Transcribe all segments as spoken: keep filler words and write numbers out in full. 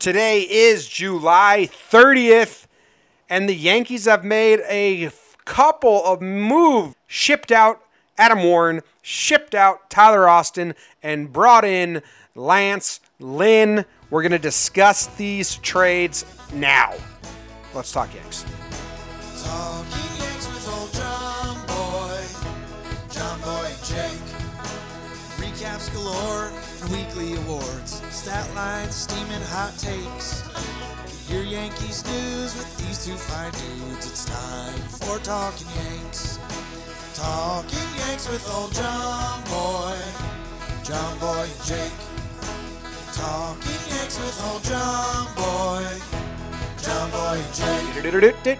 Today is July thirtieth, and the Yankees have made a couple of moves. Shipped out Adam Warren, shipped out Tyler Austin, and brought in Lance Lynn. We're going to discuss these trades now. Let's talk Yanks. Talking Yanks with old John Boy, John Boy and Jake. Recaps galore and weekly awards, stat lines, steaming hot takes. Get your Yankees news with these two fine dudes. It's time for Talking Yanks. Talking Yanks with old John Boy, John Boy and Jake. Talking Yanks with old John Boy. John Boy Jake.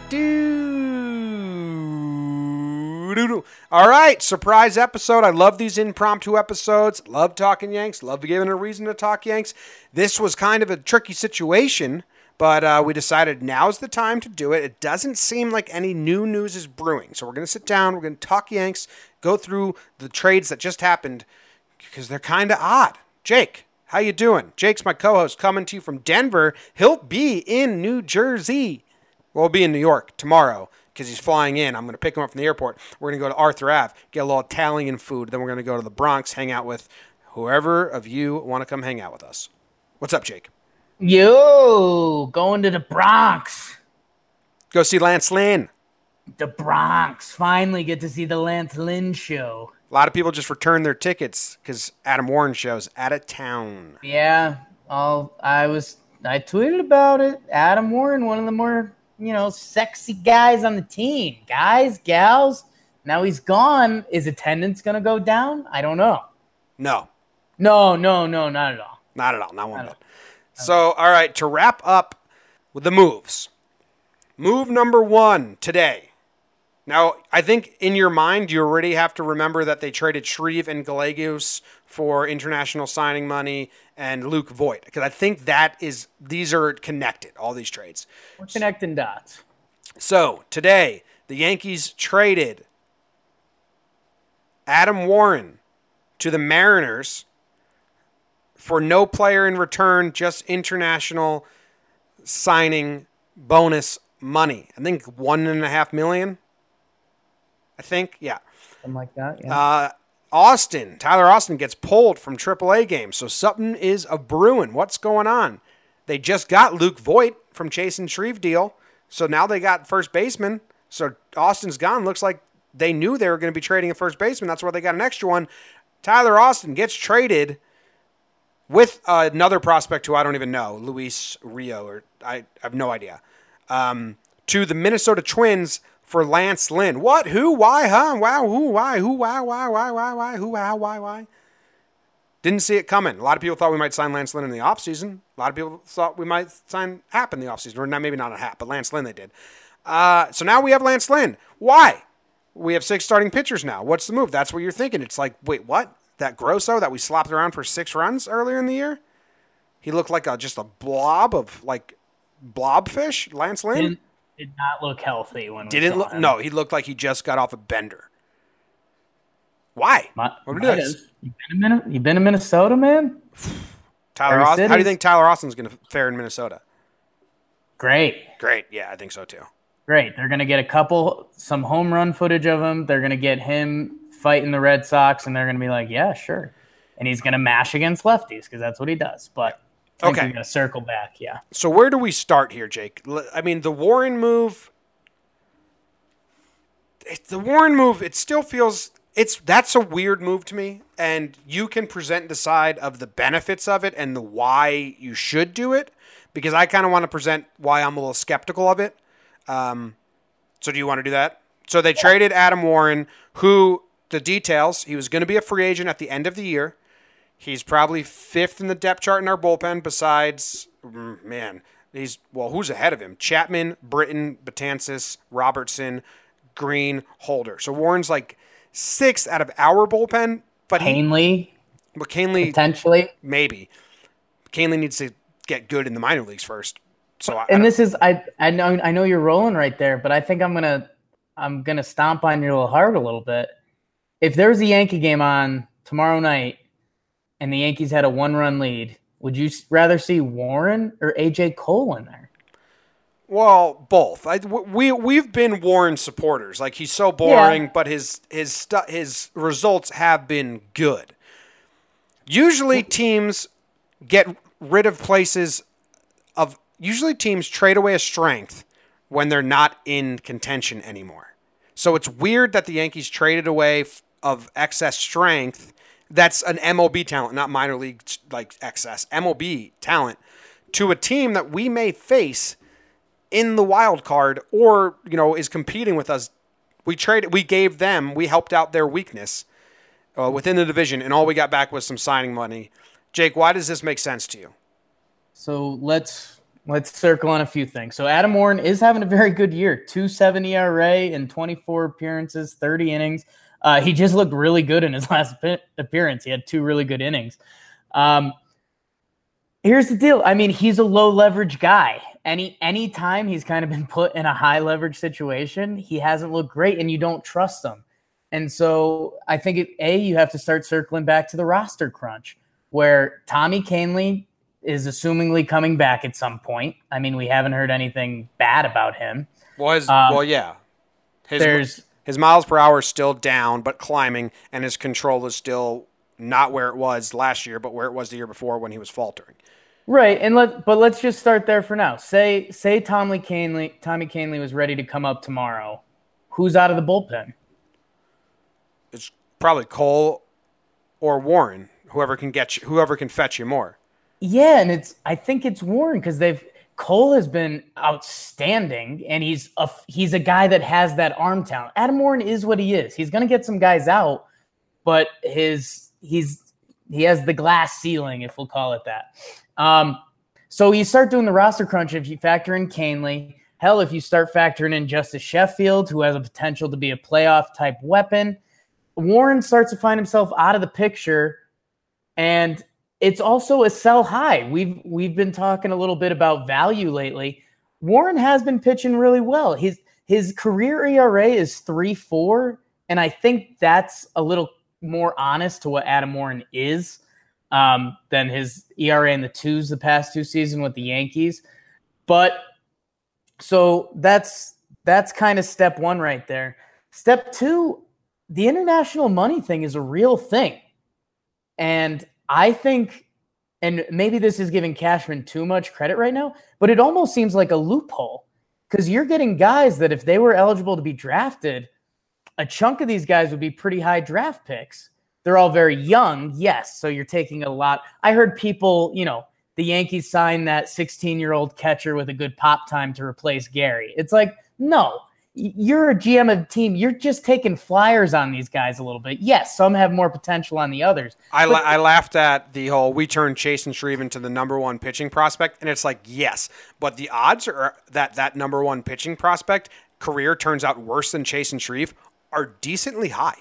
All right, surprise episode. I love these impromptu episodes. Love talking Yanks. Love giving a reason to talk Yanks. This was kind of a tricky situation, but uh, we decided now's the time to do it. It doesn't seem like any new news is brewing, so we're going to sit down. We're going to talk Yanks, go through the trades that just happened because they're kind of odd. Jake. How you doing? Jake's my co-host coming to you from Denver. He'll be in New Jersey. Well, he'll be in New York tomorrow because he's flying in. I'm going to pick him up from the airport. We're going to go to Arthur Ave, get a little Italian food. Then we're going to go to the Bronx, hang out with whoever of you want to come hang out with us. What's up, Jake? Yo, going to the Bronx. Go see Lance Lynn. The Bronx. Finally get to see the Lance Lynn show. A lot of people just return their tickets because Adam Warren shows out of town. Yeah, I'll, I was I tweeted about it. Adam Warren, one of the more you know sexy guys on the team, guys, gals. Now he's gone. Is attendance gonna go down? I don't know. No, no, no, no, not at all. Not at all. Not one bit. So, all right, to wrap up with the moves. Move number one today. Now, I think in your mind, you already have to remember that they traded Shreve and Gallegos for international signing money and Luke Voit, because I think that is, these are connected, all these trades. We're connecting dots. So today, the Yankees traded Adam Warren to the Mariners for no player in return, just international signing bonus money. I think one and a half million. I think, yeah. Something like that, yeah. Uh, Austin, Tyler Austin gets pulled from triple A games, so something is a-brewing. What's going on? They just got Luke Voit from Chase and Shreve deal, so now they got first baseman, so Austin's gone. Looks like they knew they were going to be trading a first baseman. That's why they got an extra one. Tyler Austin gets traded with uh, another prospect who I don't even know, Luis Rio, or I, I have no idea, um, to the Minnesota Twins, for Lance Lynn. What? Who? Why? Huh? Wow. Who? Why? Who? Why? Why? Why? Why? Why? Who? How? Why? Why? Didn't see it coming. A lot of people thought we might sign Lance Lynn in the offseason. A lot of people thought we might sign Hap in the offseason. Or not, maybe not a Hap, but Lance Lynn they did. Uh, so now we have Lance Lynn. Why? We have six starting pitchers now. What's the move? That's what you're thinking. It's like, wait, what? That Grosso that we slopped around for six runs earlier in the year? He looked like a, just a blob of, like, blobfish, Lance Lynn? And- Did not look healthy when we Didn't saw look, him. No, he looked like he just got off a bender. Why? My, what are we doing? You been, Min- you been in Minnesota, man? Tyler Austin. Cities. How do you think Tyler Austin's going to fare in Minnesota? Great. Great. Yeah, I think so too. Great. They're going to get a couple, some home run footage of him. They're going to get him fighting the Red Sox, and they're going to be like, yeah, sure. And he's going to mash against lefties because that's what he does. But. Okay. We're going to circle back, yeah. So where do we start here, Jake? I mean, the Warren move, it, the Warren move, it still feels, it's that's a weird move to me, and you can present the side of the benefits of it and the why you should do it, because I kind of want to present why I'm a little skeptical of it. Um, so do you want to do that? So they yeah. traded Adam Warren, who, the details, he was going to be a free agent at the end of the year. He's probably fifth in the depth chart in our bullpen besides, man, he's, well, who's ahead of him? Chapman, Britton, Batansis, Robertson, Green, Holder. So Warren's like sixth out of our bullpen. But Canley? But Canley. Potentially. Maybe. Canley needs to get good in the minor leagues first. So I, And I this is, I I know I know you're rolling right there, but I think I'm going to I'm gonna stomp on your little heart a little bit. If there's a Yankee game on tomorrow night, and the Yankees had a one-run lead, Would you rather see Warren or A J Cole in there? Well, both. I, we we've been Warren supporters. Like, he's so boring, yeah. but his his stu- his results have been good. Usually teams get rid of places of usually teams trade away a strength when they're not in contention anymore. So it's weird that the Yankees traded away f- of excess strength. That's an M L B talent, not minor league like excess M L B talent, to a team that we may face in the wild card, or, you know, is competing with us. We traded, we gave them, we helped out their weakness uh, within the division, and all we got back was some signing money. Jake, why does this make sense to you? So let's let's circle on a few things. So Adam Warren is having a very good year, two seventy E R A in twenty-four appearances, thirty innings. Uh, he just looked really good in his last appearance. He had two really good innings. Um, here's the deal. I mean, he's a low leverage guy. Any any time he's kind of been put in a high leverage situation, he hasn't looked great, and you don't trust him. And so I think, it, A, you have to start circling back to the roster crunch, where Tommy Kahnle is assumingly coming back at some point. I mean, we haven't heard anything bad about him. Well, his, um, well yeah. His, there's... His miles per hour is still down, but climbing, and his control is still not where it was last year, but where it was the year before when he was faltering. Right, and let but let's just start there for now. Say say Tommy Kahnle, Tommy Kahnle was ready to come up tomorrow. Who's out of the bullpen? It's probably Cole or Warren, whoever can get you, whoever can fetch you more. Yeah, and it's I think it's Warren because they've. Cole has been outstanding, and he's a, he's a guy that has that arm talent. Adam Warren is what he is. He's going to get some guys out, but his he's he has the glass ceiling, if we'll call it that. Um, so you start doing the roster crunch if you factor in Canley. Hell, if you start factoring in Justus Sheffield, who has a potential to be a playoff-type weapon, Warren starts to find himself out of the picture, and – it's also a sell high. We've we've been talking a little bit about value lately. Warren has been pitching really well. His his career E R A is three point four, and I think that's a little more honest to what Adam Warren is um, than his E R A in the twos the past two seasons with the Yankees. But so that's that's kind of step one right there. Step two, the international money thing is a real thing, and I think, and maybe this is giving Cashman too much credit right now, but it almost seems like a loophole because you're getting guys that if they were eligible to be drafted, a chunk of these guys would be pretty high draft picks. They're all very young, yes, so you're taking a lot. I heard people, you know, the Yankees signed that sixteen-year-old catcher with a good pop time to replace Gary. It's like, no, you're a G M of a team. You're just taking flyers on these guys a little bit. Yes, some have more potential on the others. I la- I laughed at the whole, we turned Chase and Shreve into the number one pitching prospect, and it's like, yes, but the odds are that that number one pitching prospect career turns out worse than Chase and Shreve are decently high.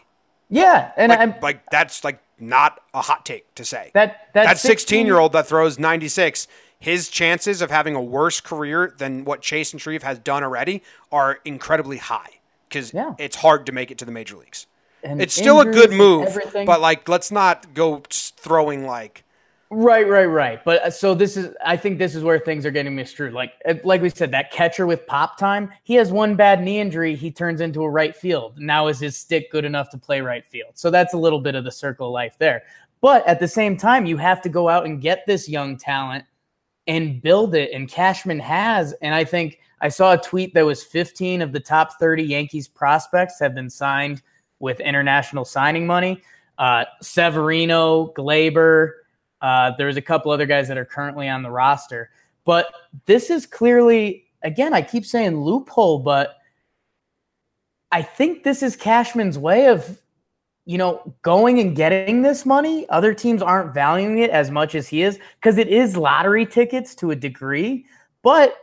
Yeah. And like, I'm like, that's like not a hot take to say. That that sixteen-year-old that throws ninety-six, his chances of having a worse career than what Chase and Shreve has done already are incredibly high because yeah. it's hard to make it to the major leagues. And it's still a good move, but like, let's not go throwing like. Right, right, right. But so this is, I think this is where things are getting misconstrued. Like, like we said, that catcher with pop time, he has one bad knee injury. He turns into a right field. Now is his stick good enough to play right field? So that's a little bit of the circle of life there. But at the same time, you have to go out and get this young talent and build it, and Cashman has. And I think I saw a tweet that was fifteen of the top thirty Yankees prospects have been signed with international signing money. Uh, Severino, Glaber, uh, there's a couple other guys that are currently on the roster. But this is clearly, again, I keep saying loophole, but I think this is Cashman's way of, you know, going and getting this money. Other teams aren't valuing it as much as he is because it is lottery tickets to a degree. But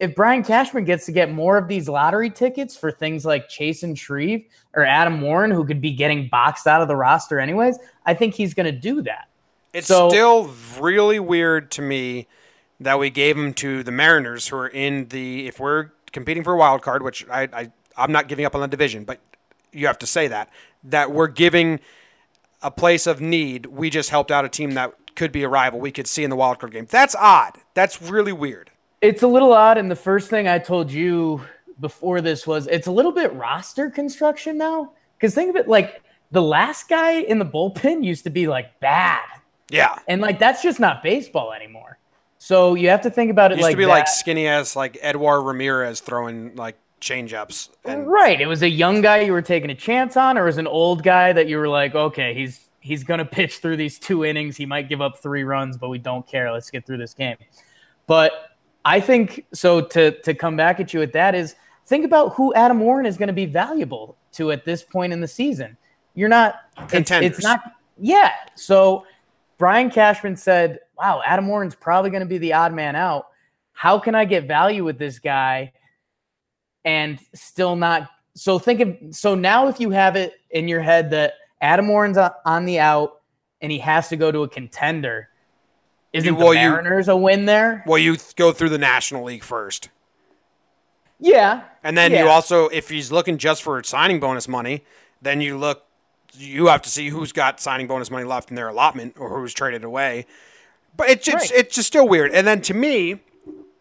if Brian Cashman gets to get more of these lottery tickets for things like Chase and Shreve or Adam Warren, who could be getting boxed out of the roster anyways, I think he's going to do that. It's so, still really weird to me that we gave him to the Mariners, who are in the, if we're competing for a wild card, which I, I I'm not giving up on the division, but you have to say that, that we're giving a place of need. We just helped out a team that could be a rival we could see in the wild card game. That's odd. That's really weird. It's a little odd, and the first thing I told you before this was it's a little bit roster construction now. Because think of it, like, the last guy in the bullpen used to be, like, bad. Yeah. And, like, that's just not baseball anymore. So you have to think about it, it used like to be that. Like skinny-ass, like, Eduardo Ramirez throwing, like, change-ups. And- right. It was a young guy you were taking a chance on, or it was an old guy that you were like, okay, he's he's going to pitch through these two innings. He might give up three runs, but we don't care. Let's get through this game. But I think, so to to come back at you at that is, think about who Adam Warren is going to be valuable to at this point in the season. You're not contenders. It's, it's not, yeah. So Brian Cashman said, wow, Adam Warren's probably going to be the odd man out. How can I get value with this guy and still not? So think of, so now if you have it in your head that Adam Warren's on the out and he has to go to a contender, isn't you, well, the Mariners you, a win there? Well, you go through the National League first. Yeah. And then yeah. you also, if he's looking just for signing bonus money, then you look, you have to see who's got signing bonus money left in their allotment or who's traded away. But it's just, right. it's just still weird. And then to me,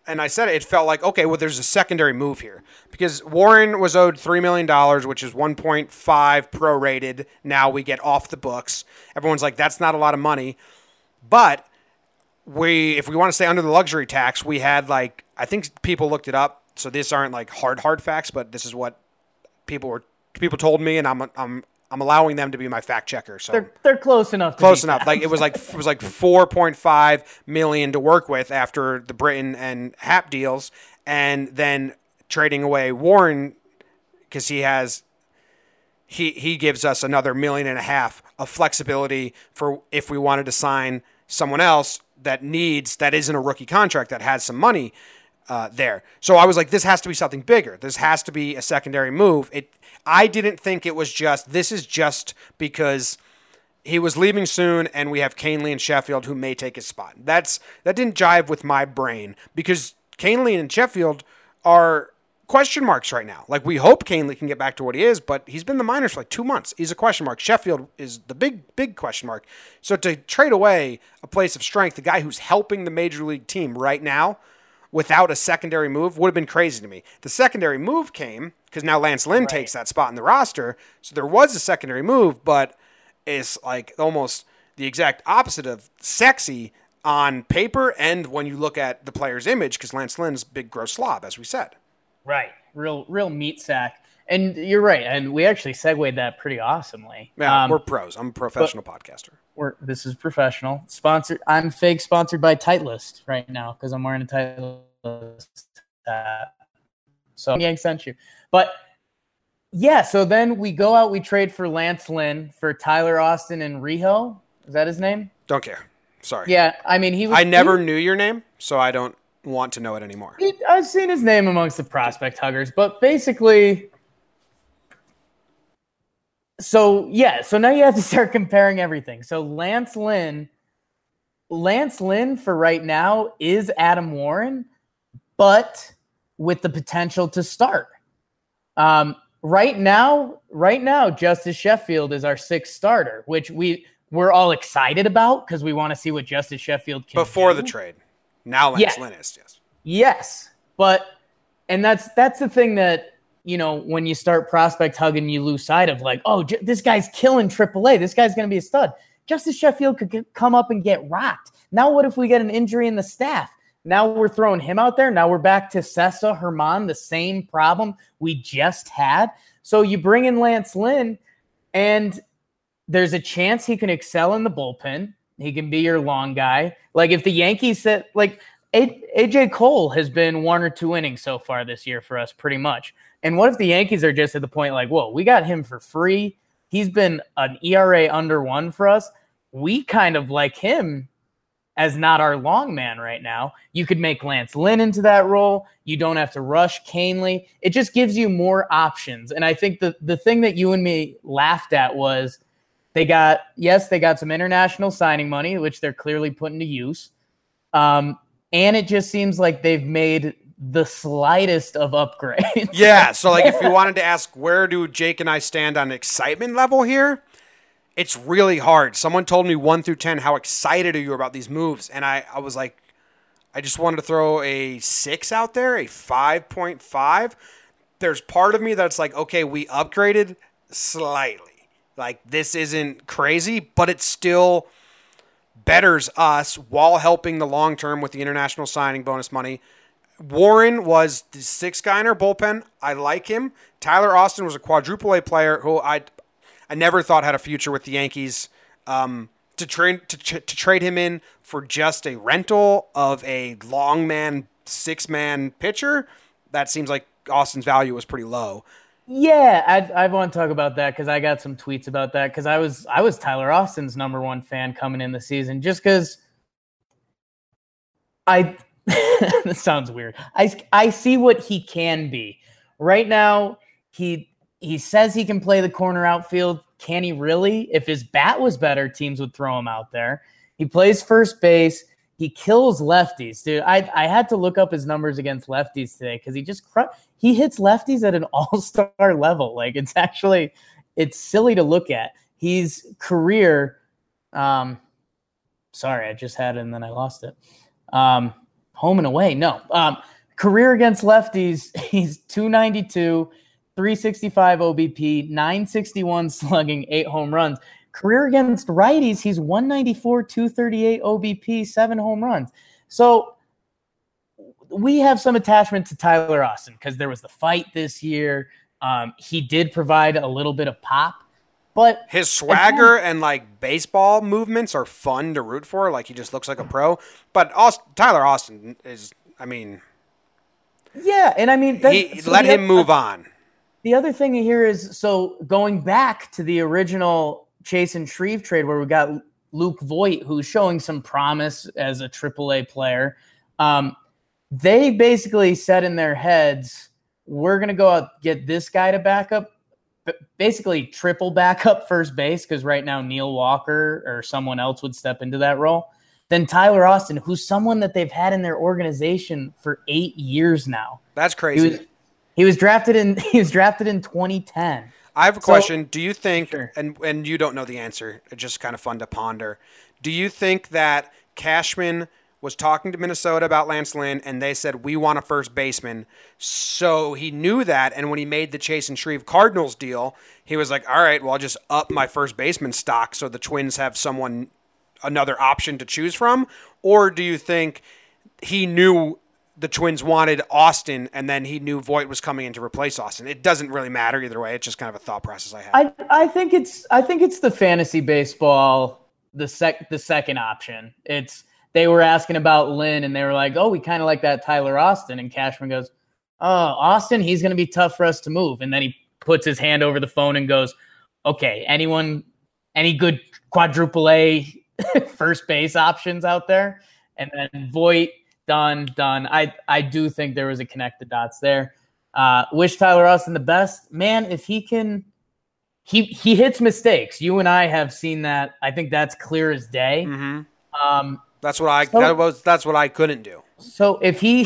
and I said it, it felt like, okay, well, there's a secondary move here. Because Warren was owed three million dollars, which is one point five prorated. Now we get off the books. Everyone's like, that's not a lot of money. But we, if we want to stay under the luxury tax, we had like, I think people looked it up. So these aren't like hard, hard facts, but this is what people were people told me, and I'm I'm I'm allowing them to be my fact checker. So they're they're close enough. To close enough. Facts. Like it was like it was like four point five million to work with after the Britton and Hap deals, and then trading away Warren because he has he he gives us another million and a half of flexibility for if we wanted to sign someone else that needs that isn't a rookie contract that has some money. Uh, there. So I was like, this has to be something bigger. This has to be a secondary move. It. I didn't think it was just, this is just because he was leaving soon and we have Canley and Sheffield who may take his spot. That's That didn't jive with my brain because Canley and Sheffield are question marks right now. Like we hope Canley can get back to what he is, but he's been in the minors for like two months. He's a question mark. Sheffield is the big, big question mark. So to trade away a place of strength, the guy who's helping the major league team right now, without a secondary move would have been crazy to me. The secondary move came because now Lance Lynn right. takes that spot in the roster. So there was a secondary move, but it's like almost the exact opposite of sexy on paper. And when you look at the player's image, because Lance Lynn's big gross slob, as we said, right. Real, real meat sack. And you're right. And we actually segued that pretty awesomely. Yeah, um, we're pros. I'm a professional podcaster. We're, this is professional. Sponsored. I'm fake sponsored by Titleist right now because I'm wearing a Titleist hat. So Yang sent you. But, yeah, so then we go out. We trade for Lance Lynn for Tyler Austin and Rio. Is that his name? Don't care. Sorry. Yeah, I mean, he was. I never he, knew your name, so I don't want to know it anymore. He, I've seen his name amongst the prospect huggers, but basically – So, yeah, so now you have to start comparing everything. So Lance Lynn, Lance Lynn for right now is Adam Warren, but with the potential to start. Um, right now, right now, Justus Sheffield is our sixth starter, which we, we're all excited about because we want to see what Justus Sheffield can Before do. The trade. Now Lance yes. Lynn is, yes. Yes, but – and that's that's the thing that – you know, when you start prospect hugging, you lose sight of like, oh, J- this guy's killing triple A. This guy's going to be a stud. Justus Sheffield could get, come up and get rocked. Now what if we get an injury in the staff? Now we're throwing him out there. Now we're back to Sessa, Herman, the same problem we just had. So you bring in Lance Lynn, and there's a chance he can excel in the bullpen. He can be your long guy. Like if the Yankees said – like A J Cole has been one or two innings so far this year for us pretty much. And what if the Yankees are just at the point like, whoa, we got him for free. He's been an E R A under one for us. We kind of like him as not our long man right now. You could make Lance Lynn into that role. You don't have to rush Canley. It just gives you more options. And I think the, the thing that you and me laughed at was they got, yes, they got some international signing money, which they're clearly putting to use. Um, and it just seems like they've made the slightest of upgrades. Yeah, so like if you wanted to ask where do Jake and I stand on excitement level here, it's really hard. Someone told me one through ten, how excited are you about these moves? And I, I was like, I just wanted to throw a six out there, a five point five. There's part of me that's like, okay, we upgraded slightly. Like, this isn't crazy, but it still betters us while helping the long term with the international signing bonus money. Warren was the sixth guy in our bullpen. I like him. Tyler Austin was a quadruple A player who I I never thought had a future with the Yankees. Um, to, tra- to, tra- to trade him in for just a rental of a long man, six-man pitcher, that seems like Austin's value was pretty low. Yeah, I I want to talk about that because I got some tweets about that because I was I was Tyler Austin's number one fan coming in the season just because I – this sounds weird. I, I see what he can be. Right now, he he says he can play the corner outfield. Can he really? If his bat was better, teams would throw him out there. He plays first base. He kills lefties, dude. I I had to look up his numbers against lefties today because he just cr- he hits lefties at an all-star level. Like it's actually it's silly to look at. He's career. Um, sorry, I just had it and then I lost it. Um, home and away, no. Um, career against lefties. He's two ninety-two, three sixty-five O B P, nine sixty-one slugging, eight home runs. Career against righties, he's one ninety-four, two thirty-eight O B P, seven home runs. So we have some attachment to Tyler Austin because there was the fight this year. Um, he did provide a little bit of pop, but his swagger and like baseball movements are fun to root for. Like he just looks like a pro. But Austin, Tyler Austin is, I mean, yeah, and I mean, that, he, so let him other, move on. The other thing here is so going back to the original Chase and Shreve trade where we got Luke Voit, who's showing some promise as a triple A player. Um, they basically said in their heads, we're going to go out, get this guy to back up, basically triple backup first base. Cause right now Neil Walker or someone else would step into that role. Then Tyler Austin, who's someone that they've had in their organization for eight years now. That's crazy. He was, he was drafted in, he was drafted in twenty ten. I have a question. So, do you think, sure. and, and you don't know the answer, it's just kind of fun to ponder. Do you think that Cashman was talking to Minnesota about Lance Lynn and they said, we want a first baseman? So he knew that. And when he made the Chase and Shreve Cardinals deal, he was like, all right, well, I'll just up my first baseman stock so the Twins have someone, another option to choose from. Or do you think he knew the Twins wanted Austin, and then he knew Voit was coming in to replace Austin? It doesn't really matter either way. It's just kind of a thought process I have. I, I think it's I think it's the fantasy baseball, the sec the second option. It's they were asking about Lynn, and they were like, oh, we kind of like that Tyler Austin. And Cashman goes, oh, Austin, he's going to be tough for us to move. And then he puts his hand over the phone and goes, okay, anyone, any good quadruple A first base options out there? And then Voit, Done, done. I, I do think there was a connect the dots there. Uh, wish Tyler Austin the best. Man, if he can he, – he hits mistakes. You and I have seen that. I think that's clear as day. Mm-hmm. Um, that's what I so, that was, that's what I couldn't do. So if he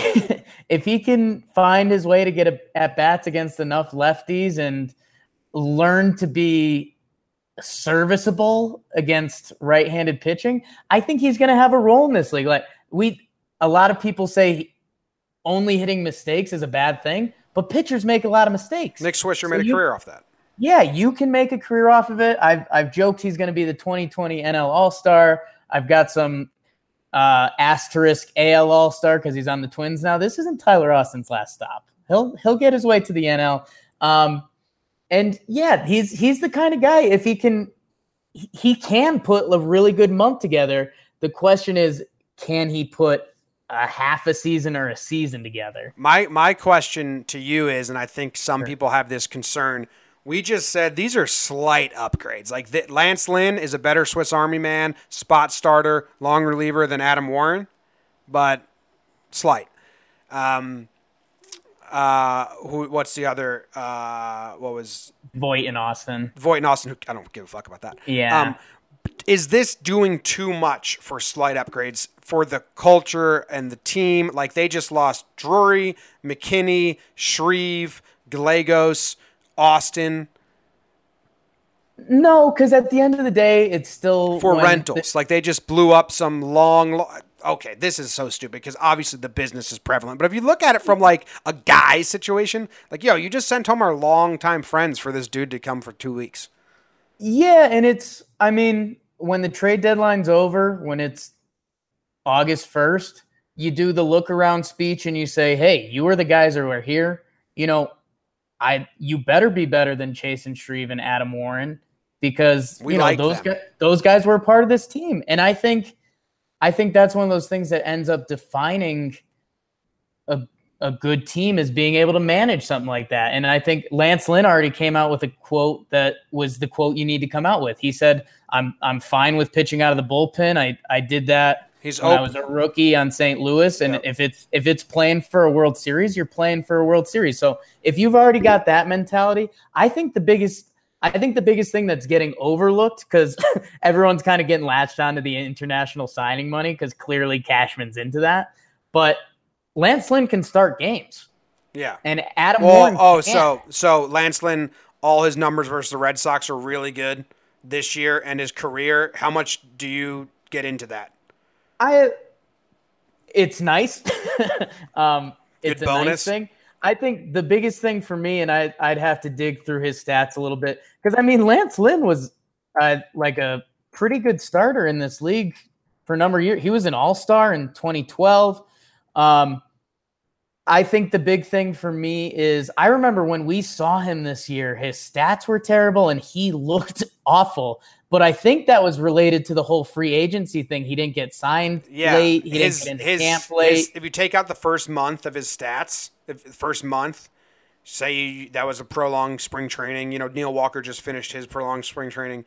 if he can find his way to get a, at-bats against enough lefties and learn to be serviceable against right-handed pitching, I think he's going to have a role in this league. Like we – a lot of people say only hitting mistakes is a bad thing, but pitchers make a lot of mistakes. Nick Swisher so made a you, career off that. Yeah, you can make a career off of it. I've I've joked he's going to be the twenty twenty N L All-Star. I've got some uh, asterisk A L All-Star because he's on the Twins now. This isn't Tyler Austin's last stop. He'll he'll get his way to the N L. Um, and yeah, he's he's the kind of guy if he can he can put a really good month together. The question is, can he put a half a season or a season together? My my question to you is, and I think some sure. people have this concern, we just said these are slight upgrades. Like the, Lance Lynn is a better Swiss Army man, spot starter, long reliever than Adam Warren, but slight. Um, uh, who? What's the other? Uh, what was Voit and Austin? Voit and Austin. Who, I don't give a fuck about that. Yeah. Um, Is this doing too much for slight upgrades for the culture and the team? Like they just lost Drury, McKinney, Shreve, Gallegos, Austin. No, because at the end of the day, it's still for rentals. They, like they just blew up some long. long okay, this is so stupid because obviously the business is prevalent. But if you look at it from like a guy situation, like yo, you just sent home our longtime friends for this dude to come for two weeks. Yeah, and it's. I mean, when the trade deadline's over, when it's August first, you do the look around speech and you say, "Hey, you are the guys that were here. You know, I you better be better than Chase and Shreve and Adam Warren." Because we you know like those guys, those guys were a part of this team, and I think, I think that's one of those things that ends up defining a a good team is being able to manage something like that. And I think Lance Lynn already came out with a quote that was the quote you need to come out with. He said, "I'm I'm fine with pitching out of the bullpen. I I did that He's when open. I was a rookie on Saint Louis, and yep. if it's if it's playing for a World Series, you're playing for a World Series. So if you've already got that mentality, I think the biggest." I think the biggest thing that's getting overlooked because everyone's kind of getting latched onto the international signing money because clearly Cashman's into that. But Lance Lynn can start games. Yeah. And Adam well, Warren Oh, can. so so Lance Lynn, all his numbers versus the Red Sox are really good this year and his career. How much do you get into that? I. It's nice. um, it's good a bonus. nice thing. I think the biggest thing for me, and I, I'd have to dig through his stats a little bit, because, I mean, Lance Lynn was uh, like a pretty good starter in this league for a number of years. He was an all-star in twenty twelve. Um, I think the big thing for me is I remember when we saw him this year, his stats were terrible and he looked awful. But I think that was related to the whole free agency thing. He didn't get signed yeah, late. He his, didn't get into his, camp late. His, if you take out the first month of his stats, the first month, say that was a prolonged spring training. You know, Neil Walker just finished his prolonged spring training.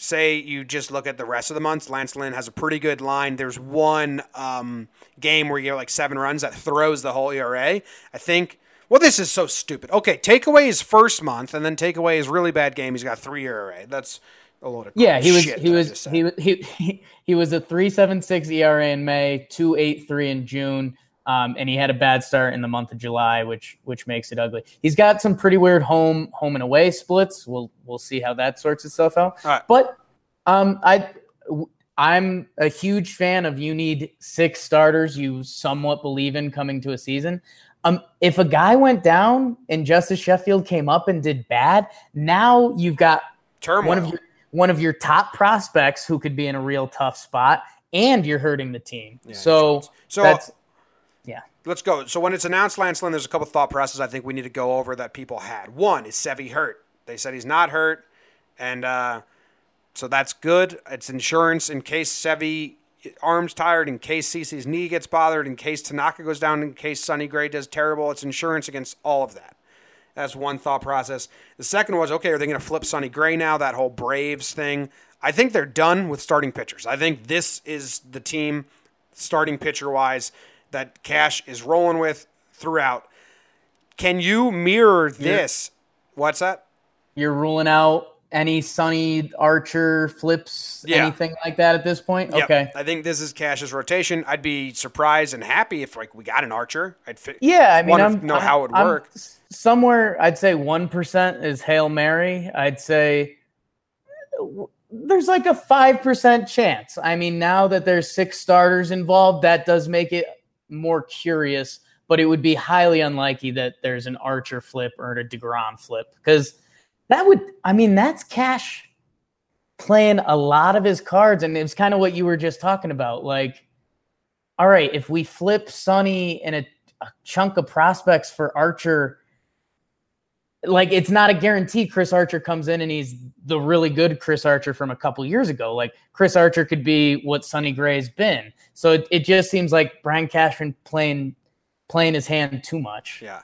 Say you just look at the rest of the months, Lance Lynn has a pretty good line. There's one um, game where you get like seven runs that throws the whole E R A. I think, well, this is so stupid. Okay, take away his first month and then take away his really bad game. He's got three E R A. That's... A lot of yeah, he was shit, he was he, he he he was a three seventy-six E R A in May, two eighty-three in June, um, and he had a bad start in the month of July, which which makes it ugly. He's got some pretty weird home home and away splits. We'll we'll see how that sorts itself out. Right. But um, I I'm a huge fan of you need six starters you somewhat believe in coming to a season. Um, if a guy went down and Justus Sheffield came up and did bad, now you've got Turmoil. one of your one of your top prospects who could be in a real tough spot, and you're hurting the team. Yeah, so so that's, yeah, let's go. So when it's announced Lance Lynn, there's a couple of thought processes I think we need to go over that people had. One is Sevy hurt. They said he's not hurt. And uh, so that's good. It's insurance in case Sevy arm's tired, in case C C's knee gets bothered, in case Tanaka goes down, in case Sunny Gray does terrible. It's insurance against all of that. That's one thought process. The second was, okay, are they going to flip Sonny Gray now, that whole Braves thing? I think they're done with starting pitchers. I think this is the team, starting pitcher-wise, that Cash is rolling with throughout. Can you mirror this? You're, What's that? You're ruling out any Sonny Archer flips, yeah. anything like that at this point? Yep. Okay. I think this is Cash's rotation. I'd be surprised and happy if like we got an Archer. I'd fi- yeah, I mean, want I'm, to know I'm, how it would work. Somewhere, I'd say one percent is Hail Mary. I'd say there's like a five percent chance. I mean, now that there's six starters involved, that does make it more curious, but it would be highly unlikely that there's an Archer flip or a DeGrom flip because that would, I mean, that's Cash playing a lot of his cards, and it's kind of what you were just talking about. Like, all right, if we flip Sonny and a, a chunk of prospects for Archer, like it's not a guarantee Chris Archer comes in and he's the really good Chris Archer from a couple years ago. Like Chris Archer could be what Sonny Gray's been. So it, it just seems like Brian Cashman playing playing his hand too much. Yeah.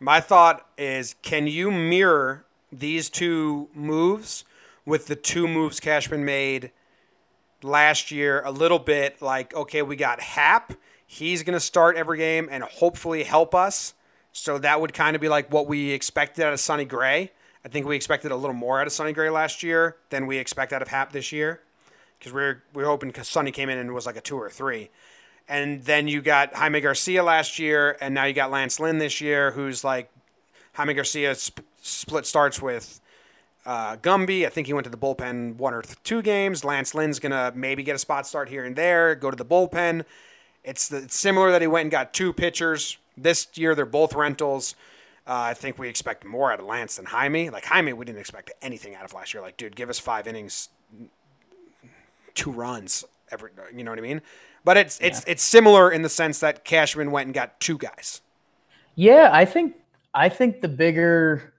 My thought is, can you mirror these two moves with the two moves Cashman made last year a little bit? Like, okay, we got Hap. He's going to start every game and hopefully help us. So that would kind of be like what we expected out of Sonny Gray. I think we expected a little more out of Sonny Gray last year than we expect out of Hap this year because we were, we were hoping because Sonny came in and was like a two or a three. And then you got Jaime Garcia last year, and now you got Lance Lynn this year, who's like Jaime Garcia sp- split starts with Uh, Gumby, I think he went to the bullpen one or th- two games. Lance Lynn's going to maybe get a spot start here and there, go to the bullpen. It's, the, it's similar that he went and got two pitchers. This year, they're both rentals. Uh, I think we expect more out of Lance than Jaime. Like, Jaime, we didn't expect anything out of last year. Like, dude, give us five innings, two runs. Every, you know what I mean? But it's yeah. it's it's similar in the sense that Cashman went and got two guys. Yeah, I think I think the bigger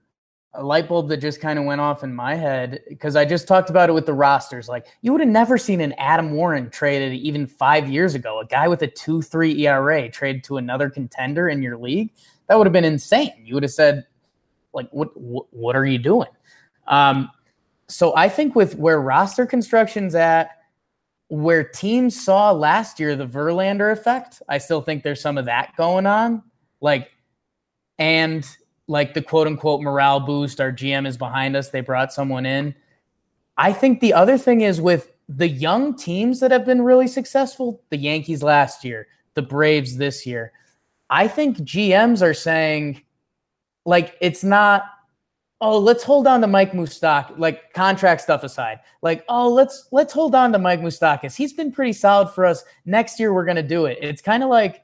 light bulb that just kind of went off in my head, because I just talked about it with the rosters. Like, you would have never seen an Adam Warren traded even five years ago, a guy with a two three E R A traded to another contender in your league. That would have been insane. You would have said, like, what what, what are you doing? Um, so I think with where roster construction's at, where teams saw last year the Verlander effect, I still think there's some of that going on. Like, and like the quote unquote morale boost, our G M is behind us, they brought someone in. I think the other thing is with the young teams that have been really successful, the Yankees last year, the Braves this year, I think G Ms are saying, like, it's not, oh, let's hold on to Mike Moustakas, like, contract stuff aside. Like, oh, let's let's hold on to Mike Moustakas. He's been pretty solid for us. Next year, we're going to do it. It's kind of like,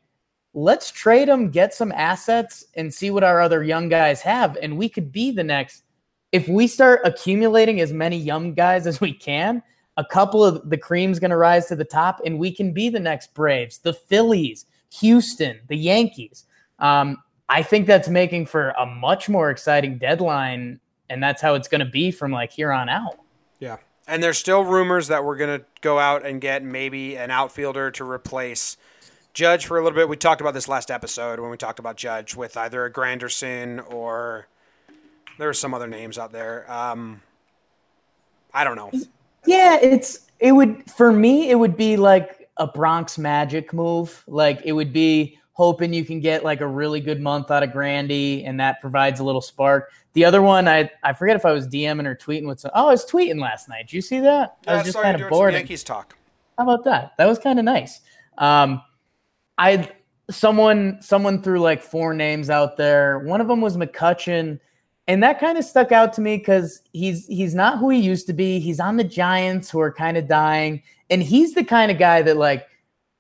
let's trade him, get some assets, and see what our other young guys have. And we could be the next. If we start accumulating as many young guys as we can, a couple of the cream's going to rise to the top, and we can be the next Braves, the Phillies, Houston, the Yankees. Um I think that's making for a much more exciting deadline, and that's how it's going to be from, like, here on out. Yeah, and there's still rumors that we're going to go out and get maybe an outfielder to replace Judge for a little bit. We talked about this last episode when we talked about Judge with either a Granderson or there are some other names out there. Um, I don't know. Yeah, it's it would for me, it would be like a Bronx Magic move. Like, it would be hoping you can get like a really good month out of Grandy, and that provides a little spark. The other one, I I forget if I was DMing or tweeting with some. Oh, I was tweeting last night. Did you see that? Yeah, I was just kind of bored. Yankees talk. How about that? That was kind of nice. Um, I someone someone threw like four names out there. One of them was McCutchen, and that kind of stuck out to me because he's he's not who he used to be. He's on the Giants, who are kind of dying, and he's the kind of guy that, like,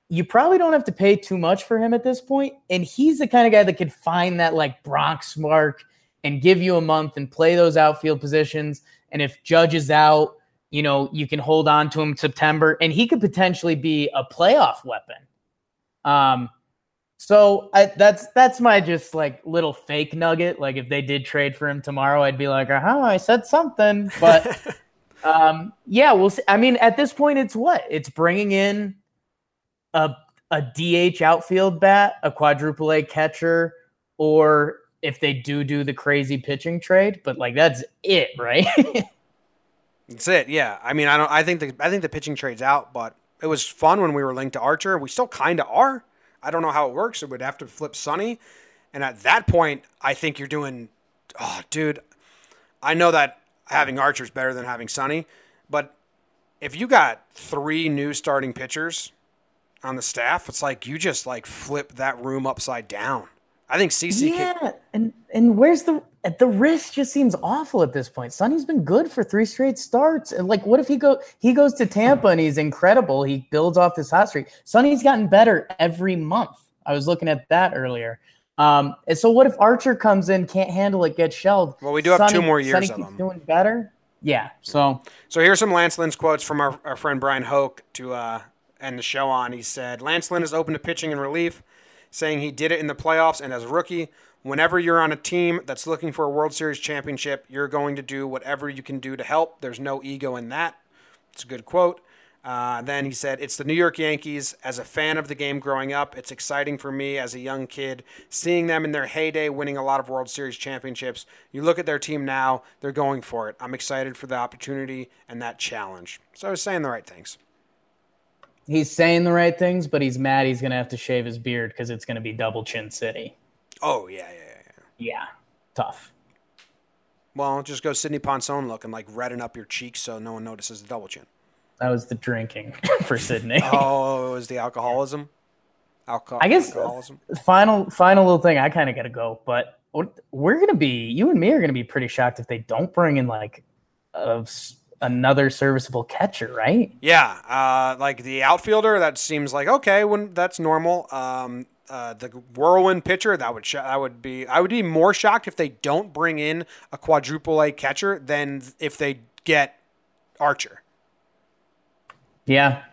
you probably don't have to pay too much for him at this point. And he's the kind of guy that could find that, like, Bronx mark and give you a month and play those outfield positions. And if Judge is out, you know, you can hold on to him September, and he could potentially be a playoff weapon. Um, so I, that's, that's my just like little fake nugget. Like, if they did trade for him tomorrow, I'd be like, uh-huh, I said something, but, um, yeah, we'll see. I mean, at this point, it's what it's bringing in, A, a D H outfield bat, a quadruple A catcher, or if they do do the crazy pitching trade, but like that's it, right? That's it, yeah. I mean, I don't. I think the I think the pitching trade's out, but it was fun when we were linked to Archer. We still kind of are. I don't know how it works. It would have to flip Sunny, and at that point, I think you're doing. Oh, dude, I know that having Archer's better than having Sunny, but if you got three new starting pitchers on the staff, it's like you just like flip that room upside down. I think C C. Yeah, can... and and where's the the risk just seems awful at this point. Sonny's been good for three straight starts, and like, what if he go he goes to Tampa and he's incredible? He builds off this hot streak. Sonny's gotten better every month. I was looking at that earlier. Um, and so what if Archer comes in, can't handle it, gets shelled? Well, we do have Sunny, two more years Sunny of keeps them. Doing better. Yeah. So so here's some Lance Lynn's quotes from our, our friend Brian Hoke to. Uh, And the show on, he said, Lance Lynn is open to pitching and relief, saying he did it in the playoffs and as a rookie. Whenever you're on a team that's looking for a World Series championship, you're going to do whatever you can do to help. There's no ego in that. It's a good quote. Uh, then he said, it's the New York Yankees. As a fan of the game growing up, it's exciting for me as a young kid, seeing them in their heyday winning a lot of World Series championships. You look at their team now, they're going for it. I'm excited for the opportunity and that challenge. So I was saying the right things. He's saying the right things, but he's mad he's going to have to shave his beard because it's going to be double chin city. Oh, yeah, yeah, yeah. Yeah, tough. Well, just go Sidney Ponson look and, like, redden up your cheeks so no one notices the double chin. That was the drinking for Sidney. Oh, it was the alcoholism? Alcohol, I guess alcoholism. Final, final little thing, I kind of got to go, but we're going to be – you and me are going to be pretty shocked if they don't bring in, like, of another serviceable catcher, right? Yeah, uh, like the outfielder, that seems like okay, when that's normal. Um, uh, the whirlwind pitcher, that would sh- that would be I would be more shocked if they don't bring in a quadruple A catcher than if they get Archer. Yeah.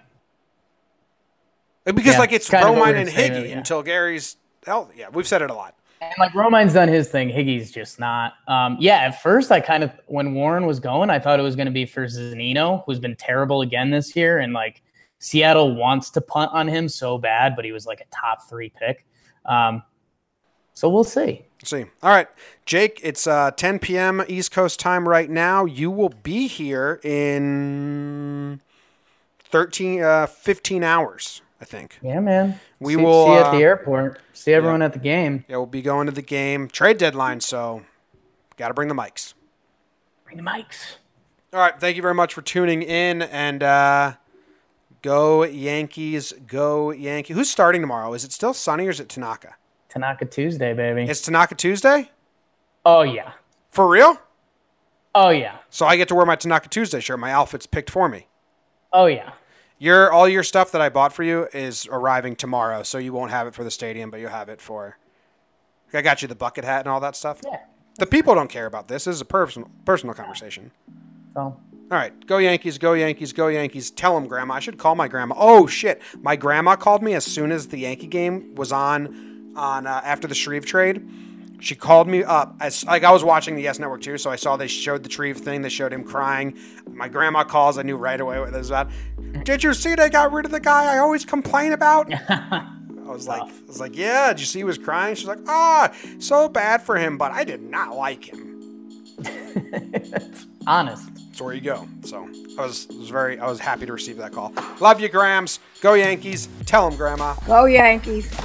Because, yeah, like, it's Romine and Higgy it, yeah. until Gary's healthy. Yeah, we've said it a lot. And, like, Romine's done his thing. Higgy's just not. Um, yeah, at first, I kind of, when Warren was going, I thought it was going to be for Zunino, who's been terrible again this year. And, like, Seattle wants to punt on him so bad, but he was, like, a top three pick. Um, so we'll see. See. All right, Jake, it's uh, ten p.m. East Coast time right now. You will be here in thirteen, uh, fifteen hours. I think. Yeah, man. We see, will see you at the uh, airport. See everyone yeah. at the game. Yeah, we'll be going to the game. Trade deadline, so got to bring the mics. Bring the mics. All right. Thank you very much for tuning in, and uh, go Yankees, go Yankees. Who's starting tomorrow? Is it still Sunny or is it Tanaka? Tanaka Tuesday, baby. It's Tanaka Tuesday? Oh, yeah. For real? Oh, yeah. So I get to wear my Tanaka Tuesday shirt. My outfit's picked for me. Oh, yeah. Your all your stuff that I bought for you is arriving tomorrow, so you won't have it for the stadium, but you'll have it for. I got you the bucket hat and all that stuff. Yeah. The people don't care about this. This is a personal personal conversation. Oh. All right, go Yankees, go Yankees, go Yankees. Tell them, Grandma. I should call my grandma. Oh shit, my grandma called me as soon as the Yankee game was on, on uh, after the Shreve trade. She called me up. As, like, I was watching the Yes Network, too, so I saw they showed the Shreve thing. They showed him crying. My grandma calls. I knew right away what this was about. Did you see they got rid of the guy I always complain about? I was like, I was like, yeah, did you see he was crying? She's like, ah, oh, so bad for him, but I did not like him. That's honest. That's where you go. So I was, was very, I was happy to receive that call. Love you, Grams. Go Yankees. Tell them, Grandma. Go Yankees.